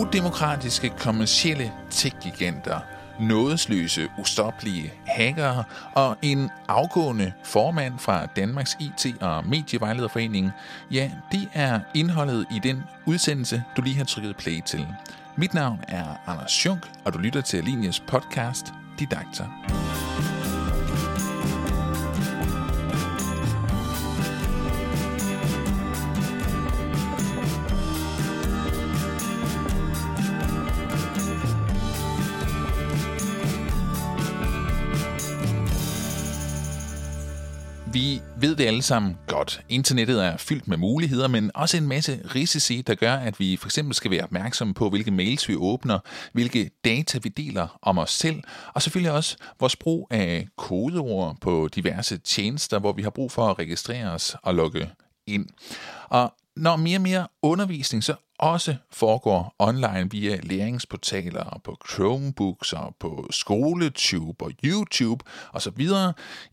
Udemokratiske kommercielle tech-giganter, nådesløse, ustoppelige hackere og en afgående formand fra Danmarks IT- og Medievejlederforening, ja, det er indholdet i den udsendelse, du lige har trykket play til. Mit navn er Anders Junk, og du lytter til Alinias podcast Didakta. Vi ved det alle sammen godt. Internettet er fyldt med muligheder, men også en masse risici, der gør, at vi for eksempel skal være opmærksomme på, hvilke mails vi åbner, hvilke data vi deler om os selv, og selvfølgelig også vores brug af kodeord på diverse tjenester, hvor vi har brug for at registrere os og logge ind. Og når mere og mere undervisning så også foregår online via læringsportaler og på Chromebooks og på Skoletube og YouTube osv.,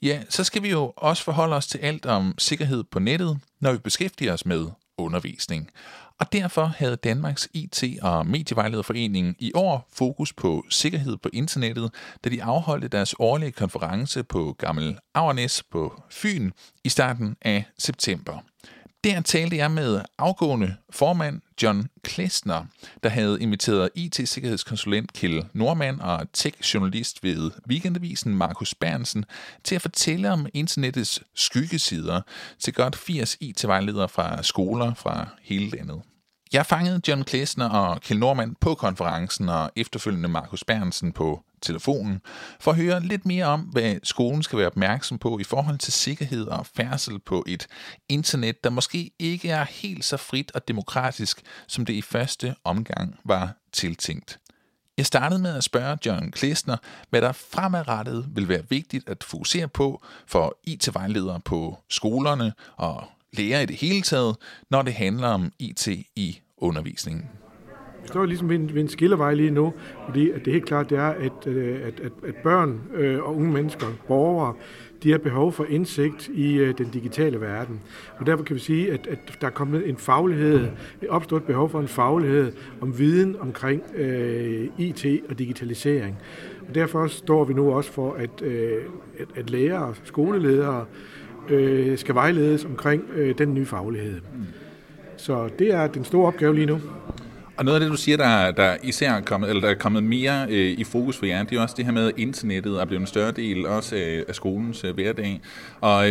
ja, så skal vi jo også forholde os til alt om sikkerhed på nettet, når vi beskæftiger os med undervisning. Og derfor havde Danmarks IT- og Medievejlederforeningen i år fokus på sikkerhed på internettet, da de afholdte deres årlige konference på Gammel Avernæs på Fyn i starten af september. Der talte jeg med afgående formand John Klessner, der havde inviteret IT-sikkerhedskonsulent Kjell Norman og tech-journalist ved Weekendavisen Markus Bernsen til at fortælle om internettets skyggesider til godt 80 IT-vejledere fra skoler fra hele landet. Jeg fangede John Klessner og Kjell Norman på konferencen og efterfølgende Markus Bernsen på telefonen, for at høre lidt mere om, hvad skolen skal være opmærksom på i forhold til sikkerhed og færdsel på et internet, der måske ikke er helt så frit og demokratisk, som det i første omgang var tiltænkt. Jeg startede med at spørge John Klessner, hvad der fremadrettet vil være vigtigt at fokusere på for IT-vejledere på skolerne og lærere i det hele taget, når det handler om IT i undervisningen. Vi står ligesom ved en skillevej lige nu, fordi at det er helt klart, det er, at børn og unge mennesker, borgere, de har behov for indsigt i den digitale verden. Og derfor kan vi sige, at der er kommet en faglighed, opstået et behov for en faglighed om viden omkring IT og digitalisering. Og derfor står vi nu også for, at lærere, skoleledere skal vejledes omkring den nye faglighed. Så det er den store opgave lige nu. Og noget af det, du siger, der især er kommet, eller der er kommet mere i fokus for jer, det er også det her med, at internettet er blevet en større del også af skolens hverdag. Og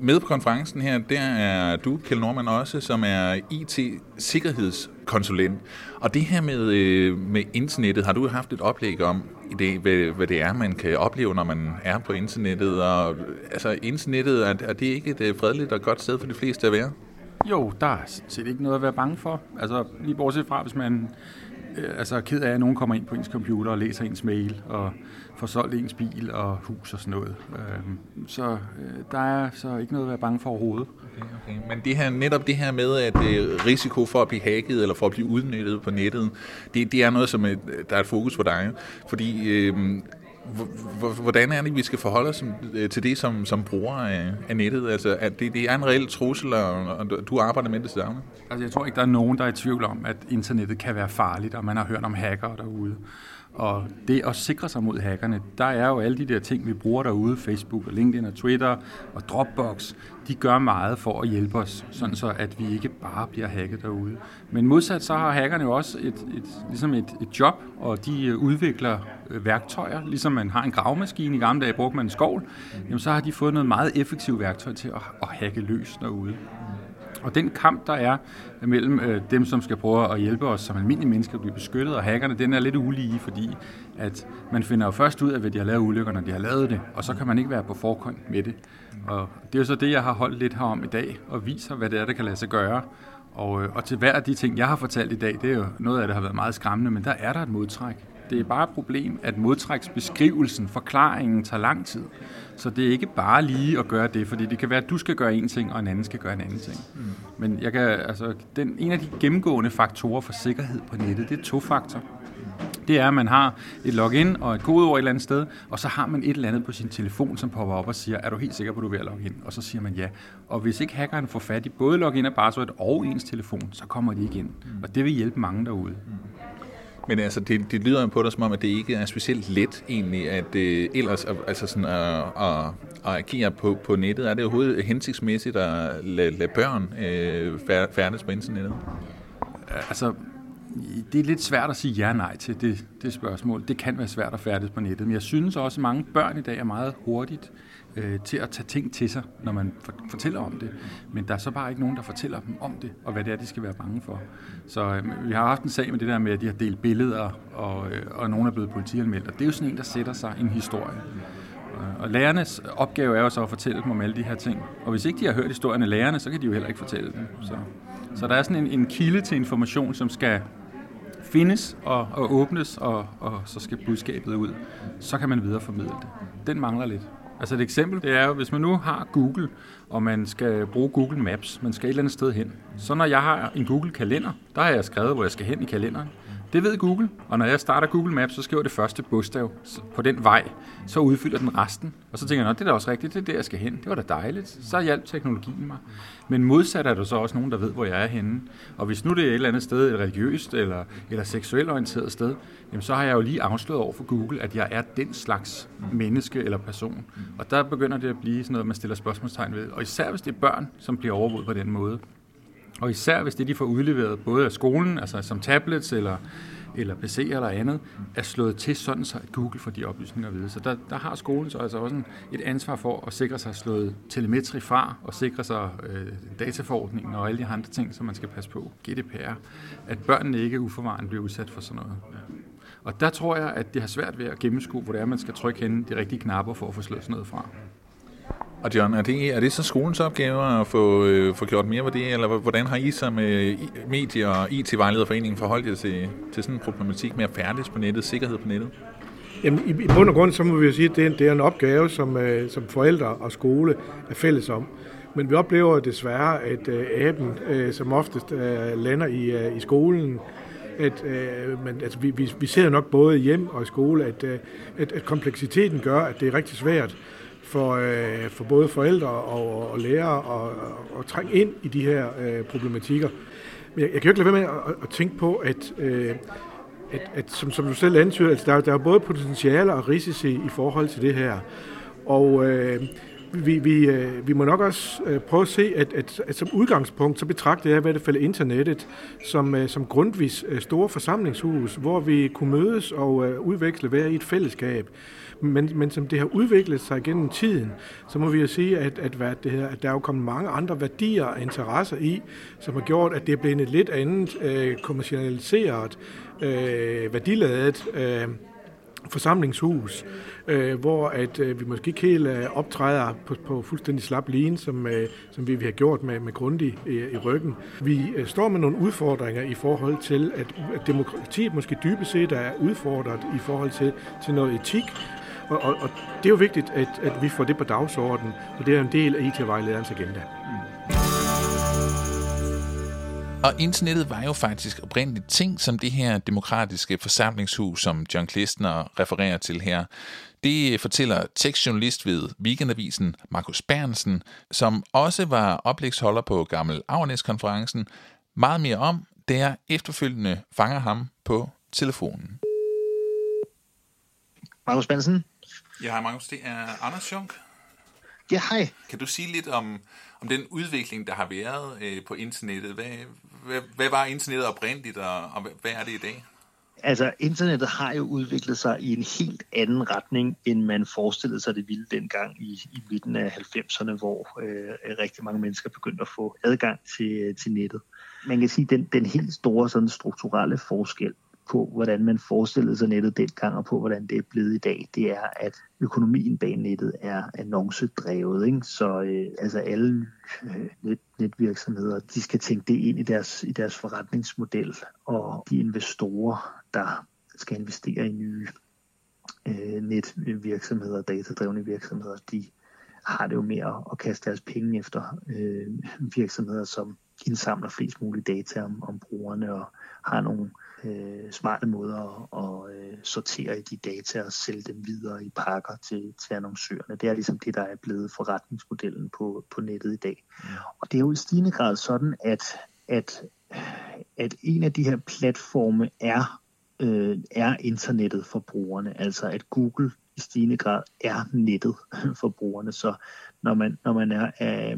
med på konferencen her, der er du, Kjell Norman, også, som er IT-sikkerhedskonsulent. Og det her med internettet, har du haft et oplæg om i dag, hvad det er, man kan opleve, når man er på internettet? Og, altså, internettet, er det ikke et fredeligt og godt sted for de fleste at være? Jo, der er set ikke noget at være bange for. Altså lige bortset fra, hvis man er ked af, at nogen kommer ind på ens computer og læser ens mail og får solgt ens bil og hus og sådan noget. Der er så ikke noget at være bange for overhovedet. Okay. Men det her, netop det her med, at risiko for at blive hacket eller for at blive udnyttet på nettet, det er noget, som der er et fokus for dig. Fordi hvordan er det, vi skal forholde os til det som brugere af nettet? Altså, at det er en reel trussel, og du arbejder med det samme? Altså, jeg tror ikke, der er nogen, der er i tvivl om, at internettet kan være farligt, og man har hørt om hackere derude. Og det at sikre sig mod hackerne, der er jo alle de der ting, vi bruger derude, Facebook og LinkedIn og Twitter og Dropbox, de gør meget for at hjælpe os, sådan så at vi ikke bare bliver hacket derude. Men modsat så har hackerne jo også ligesom et job, og de udvikler værktøjer, ligesom man har en gravemaskine. I gamle dage brugte man en skovl, jamen så har de fået noget meget effektivt værktøj til at hacke løs derude. Og den kamp, der er mellem dem, som skal prøve at hjælpe os som almindelige mennesker at blive beskyttet, og hackerne, den er lidt ulige, fordi at man finder jo først ud af, hvad de har lavet ulykker, når de har lavet det, og så kan man ikke være på forkant med det. Og det er jo så det, jeg har holdt lidt herom i dag, og viser, hvad det er, der kan lade sig gøre. Og til hver af de ting, jeg har fortalt i dag, det er jo noget af det, har været meget skræmmende, men der er et modtræk. Det er bare et problem, at modtræksbeskrivelsen, forklaringen, tager lang tid. Så det er ikke bare lige at gøre det, fordi det kan være, at du skal gøre en ting, og en anden skal gøre en anden ting. Mm. Men en af de gennemgående faktorer for sikkerhed på nettet, det er tofaktor. Det er, at man har et login og et kodeord et eller andet sted, og så har man et eller andet på sin telefon, som popper op og siger, er du helt sikker på, at du er ved at logge ind? Og så siger man ja. Og hvis ikke hackeren får fat i både login og password og ens telefon, så kommer de ikke ind. Og det vil hjælpe mange derude. Men altså, det lyder jo på dig som om, at det ikke er specielt let egentlig, at ellers altså sådan at agere på nettet. Er det overhovedet hensigtsmæssigt at lade børn færdes på internettet? Altså, det er lidt svært at sige ja og nej til det spørgsmål. Det kan være svært at færdes på nettet, men jeg synes også, at mange børn i dag er meget hurtigt til at tage ting til sig, når man fortæller om det. Men der er så bare ikke nogen, der fortæller dem om det, og hvad det er, de skal være bange for. Så vi har haft en sag med det der med, at de har delt billeder, og nogen er blevet politianmeldt. Og det er jo sådan en, der sætter sig en historie. Og lærernes opgave er jo så at fortælle dem om alle de her ting. Og hvis ikke de har hørt historien af lærerne, så kan de jo heller ikke fortælle dem. Så der er sådan en kilde til information, som skal findes og åbnes, og så skal budskabet ud. Så kan man videreformidle det. Den mangler lidt. Altså et eksempel, det er jo, hvis man nu har Google, og man skal bruge Google Maps, man skal et eller andet sted hen. Så når jeg har en Google-kalender, der har jeg skrevet, hvor jeg skal hen i kalenderen. Det ved Google, og når jeg starter Google Maps, så skriver det første bogstav på den vej. Så udfylder den resten, og så tænker jeg, det er da også rigtigt, det er der, jeg skal hen. Det var da dejligt, så hjalp teknologien mig. Men modsat er der så også nogen, der ved, hvor jeg er henne. Og hvis nu det er et eller andet sted, et religiøst eller seksuelt orienteret sted, jamen så har jeg jo lige afsløret over for Google, at jeg er den slags menneske eller person. Og der begynder det at blive sådan noget, man stiller spørgsmålstegn ved. Og især hvis det er børn, som bliver overvåget på den måde. Og især hvis det, de får udleveret både af skolen, altså som tablets eller PC'er eller andet, er slået til sådan, så at Google får de oplysninger ved. Så der har skolen så altså også et ansvar for at sikre sig slået telemetri fra, og sikre sig dataforordningen og alle de andre ting, som man skal passe på. GDPR. At børnene ikke uforvarende bliver udsat for sådan noget. Ja. Og der tror jeg, at det har svært ved at gennemskue, hvor det er, man skal trykke henne de rigtige knapper for at få slået sådan noget fra. Og John, er det så skolens opgave at få gjort mere ved det, eller hvordan har I som medie- og IT-vejlederforeningen forholdt jer til sådan en problematik med at færdes på nettet, sikkerhed på nettet? Jamen, i bund og grund, så må vi jo sige, at det er en opgave, som forældre og skole er fælles om. Men vi oplever desværre, at aben som oftest lander i skolen. Vi ser nok både hjem og i skole, at kompleksiteten gør, at det er rigtig svært for både forældre og lærere og trænge ind i de her problematikker. Men jeg kan jo ikke lade være med at tænke på, at som du selv antyder, altså der er både potentialer og risici i forhold til det her. Og vi må nok også prøve at se, at som udgangspunkt, så betragter jeg i hvert fald internettet som Grundtvigs store forsamlingshus, hvor vi kunne mødes og udveksle, være i et fællesskab. Men som det har udviklet sig gennem tiden, så må vi jo sige, at der er jo kommet mange andre værdier og interesser i, som har gjort, at det er blevet et lidt andet kommercialiseret, værdiladet forsamlingshus, hvor at vi måske ikke helt optræder på fuldstændig slap line, som vi har gjort med Grundtvig i ryggen. Vi står med nogle udfordringer i forhold til, at demokratiet måske dybest set er udfordret i forhold til noget etik. Og det er jo vigtigt, at vi får det på dagsordenen, og det er en del af IT-vejlederens agenda. Og internettet var jo faktisk oprindeligt ting, som det her demokratiske forsamlingshus, som John Klessner refererer til her. Det fortæller tekstjournalist ved Weekendavisen Markus Bernsen, som også var oplægsholder på Gammel Avernæs-konferencen. Meget mere om, da jeg efterfølgende fanger ham på telefonen. Markus Bernsen. Ja, hej Markus. Det er Anders Junk. Ja, hej. Kan du sige lidt om den udvikling, der har været på internettet? Hvad var internettet oprindeligt, og hvad er det i dag? Altså, internettet har jo udviklet sig i en helt anden retning, end man forestillede sig, det ville dengang i midten af 90'erne, hvor rigtig mange mennesker begyndte at få adgang til nettet. Man kan sige, at den helt store sådan, strukturelle forskel på, hvordan man forestillede sig nettet dengang, og på, hvordan det er blevet i dag, det er, at økonomien bag nettet er annoncedrevet. Ikke? Så altså alle netvirksomheder, de skal tænke det ind i deres forretningsmodel, og de investorer, der skal investere i nye netvirksomheder, datadrevne virksomheder, de har det jo med at kaste deres penge efter virksomheder, som indsamler flest mulige data om brugerne og har nogle smarte måder at sortere i de data og sælge dem videre i pakker til annoncørerne. Det er ligesom det, der er blevet forretningsmodellen på nettet i dag. Og det er jo i stigende grad sådan, at en af de her platforme er er internettet for brugerne, altså at Google i stigende grad er nettet for brugerne. Så når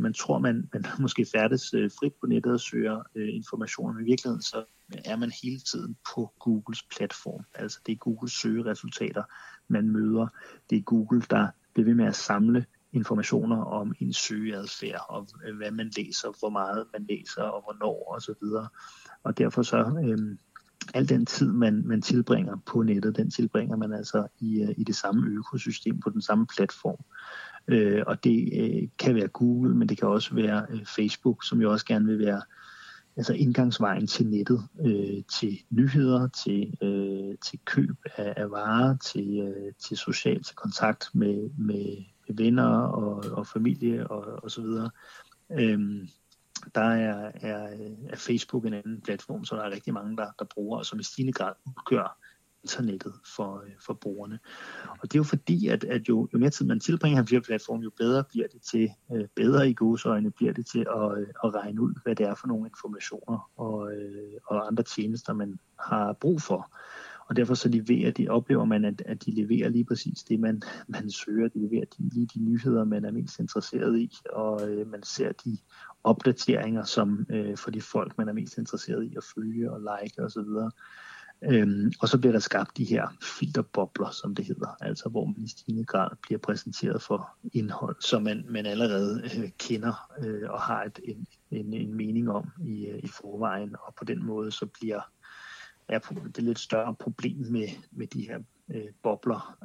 man tror, man måske færdes frit på nettet og søger information, men i virkeligheden så er man hele tiden på Googles platform. Altså det er Googles søgeresultater, man møder. Det er Google, der bliver ved med at samle informationer om ens søgeadfærd, og hvad man læser, hvor meget man læser, og hvornår, og så videre. Og derfor så... Al den tid, man tilbringer på nettet, den tilbringer man altså i det samme økosystem, på den samme platform. Og det kan være Google, men det kan også være Facebook, som jo også gerne vil være altså indgangsvejen til nettet, til nyheder, til køb af varer, til social, til kontakt med venner og familie og så videre. Der er Facebook en anden platform, så der er rigtig mange, der bruger, og som i stigende grad udgør internettet for brugerne. Og det er jo fordi, at jo mere tid man tilbringer via platformen, jo bedre bliver det til, bedre i gåseøjne bliver det til at regne ud, hvad det er for nogle informationer og andre tjenester, man har brug for. Og derfor så oplever man, at de leverer lige præcis det, man søger. De leverer lige de nyheder, man er mest interesseret i, og man ser de opdateringer som for de folk, man er mest interesseret i at følge og like osv. Og så bliver der skabt de her filterbobler, som det hedder, altså hvor man i stigende grad bliver præsenteret for indhold, som man allerede kender og har en mening om i forvejen. Og på den måde så er det lidt større problem med de her bobler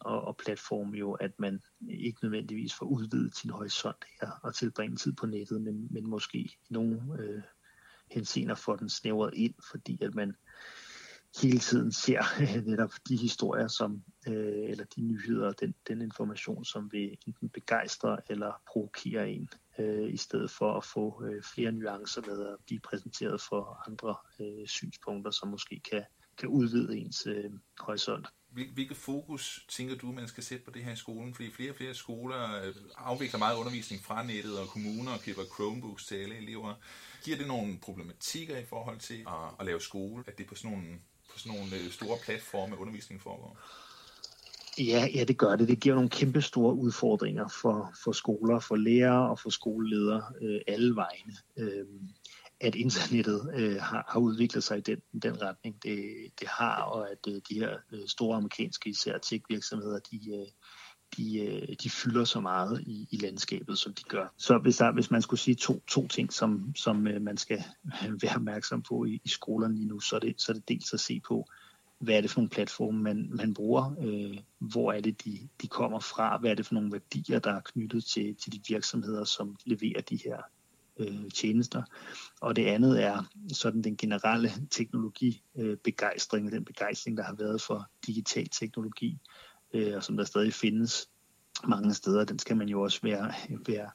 og platforme jo, at man ikke nødvendigvis får udvidet sin horisont her og tilbringe tid på nettet, men måske i nogle henseender får den snævret ind, fordi at man hele tiden ser netop de historier, som eller de nyheder, den information, som vil enten begejstre eller provokere en, i stedet for at få flere nuancer med at blive præsenteret for andre synspunkter, som måske kan udvide ens horisont. Hvilket fokus tænker du, man skal sætte på det her i skolen? Fordi flere og flere skoler afvikler meget undervisning fra nettet, og kommuner køber Chromebooks til alle elever. Giver det nogle problematikker i forhold til at lave skole, at det er på sådan nogle store platforme, undervisning foregår? Ja, det gør det. Det giver nogle kæmpe store udfordringer for skoler, for lærere og for skoleledere alle vegne. At internettet har udviklet sig i den retning, det har, og at de her store amerikanske, især tech-virksomheder, de fylder så meget i landskabet, som de gør. Så hvis man skulle sige to ting, som man skal være opmærksom på i skolerne lige nu, så er det dels at se på, hvad er det for nogle platforme, man bruger? Hvor er det, de kommer fra? Hvad er det for nogle værdier, der er knyttet til de virksomheder, som leverer de her tjenester? Og det andet er sådan den generelle teknologibegejstring, den begejstring, der har været for digital teknologi, og som der stadig findes mange steder. Den skal man jo også være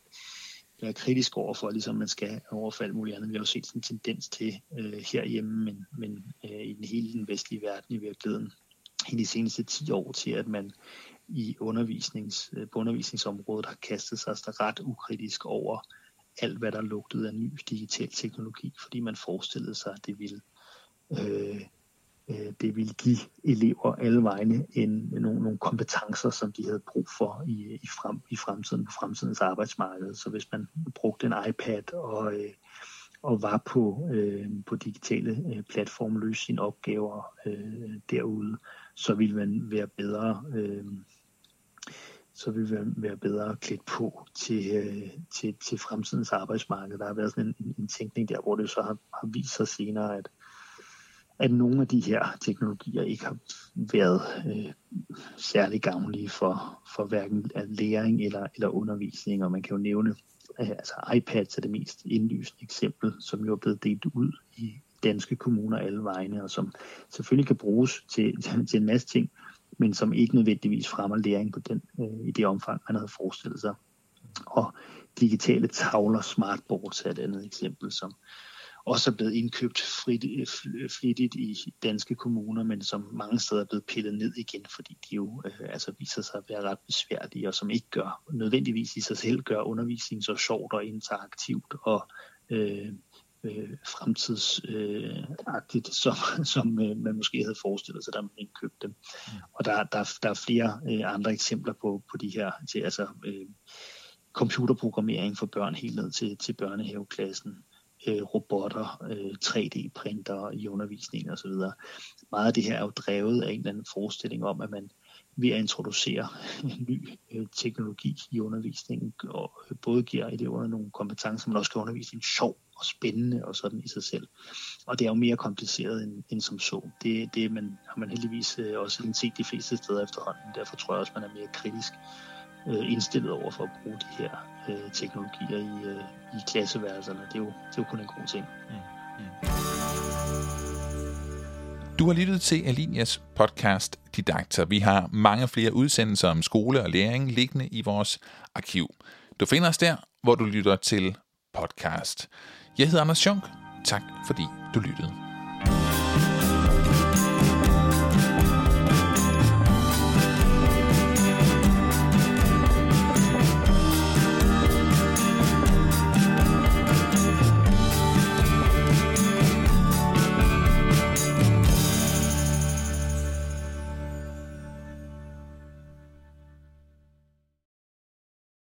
kritisk overfor, ligesom man skal overfalde muligt andet. Vi har jo set sådan en tendens til herhjemme, men i den hele den vestlige verden i virkeligheden i de seneste 10 år til, at man på undervisningsområdet har kastet sig ret ukritisk over alt, hvad der lugtede af ny digital teknologi, fordi man forestillede sig, at det ville give elever alle vegne nogle kompetencer, som de havde brug for i fremtiden, på fremtidens arbejdsmarked. Så hvis man brugte en iPad og var på digitale platforme, løse sine opgaver derude, så ville man være bedre. Så vil vi være bedre klædt på til fremtidens arbejdsmarked. Der har været sådan en tænkning der, hvor det så har vist sig senere, at nogle af de her teknologier ikke har været særlig gavnlige for hverken læring eller undervisning. Og man kan jo nævne, altså iPads er det mest indlysende eksempel, som jo er blevet delt ud i danske kommuner alle vegne, og som selvfølgelig kan bruges til en masse ting, men som ikke nødvendigvis fremmer læring på i det omfang, man havde forestillet sig. Og digitale tavler, smartboards er et andet eksempel, som også er blevet indkøbt flittigt i danske kommuner, men som mange steder er blevet pillet ned igen, fordi de jo viser sig at være ret besværlige, og som ikke gør nødvendigvis i sig selv gør undervisning så sjovt og interaktivt og fremtidsagtigt, som man måske havde forestillet sig, da man indkøbte dem. Og der er flere andre eksempler på de her, til altså computerprogrammering for børn helt ned til børnehaveklassen, robotter, 3D-printer i undervisningen osv. Meget af det her er jo drevet af en eller anden forestilling om, at man ved at introducere ny teknologi i undervisningen, og både giver eleverne nogle kompetencer, men også gør undervisningen sjov og spændende og sådan i sig selv. Og det er jo mere kompliceret end som så. Det har man heldigvis også set de fleste steder efterhånden. Derfor tror jeg også, man er mere kritisk indstillet over for at bruge de her teknologier i klasseværelserne. Det er jo kun en god ting. Du har lyttet til Alinias podcast Didakta. Vi har mange flere udsendelser om skole og læring liggende i vores arkiv. Du finder os der, hvor du lytter til podcast. Jeg hedder Anders Junk. Tak fordi du lyttede.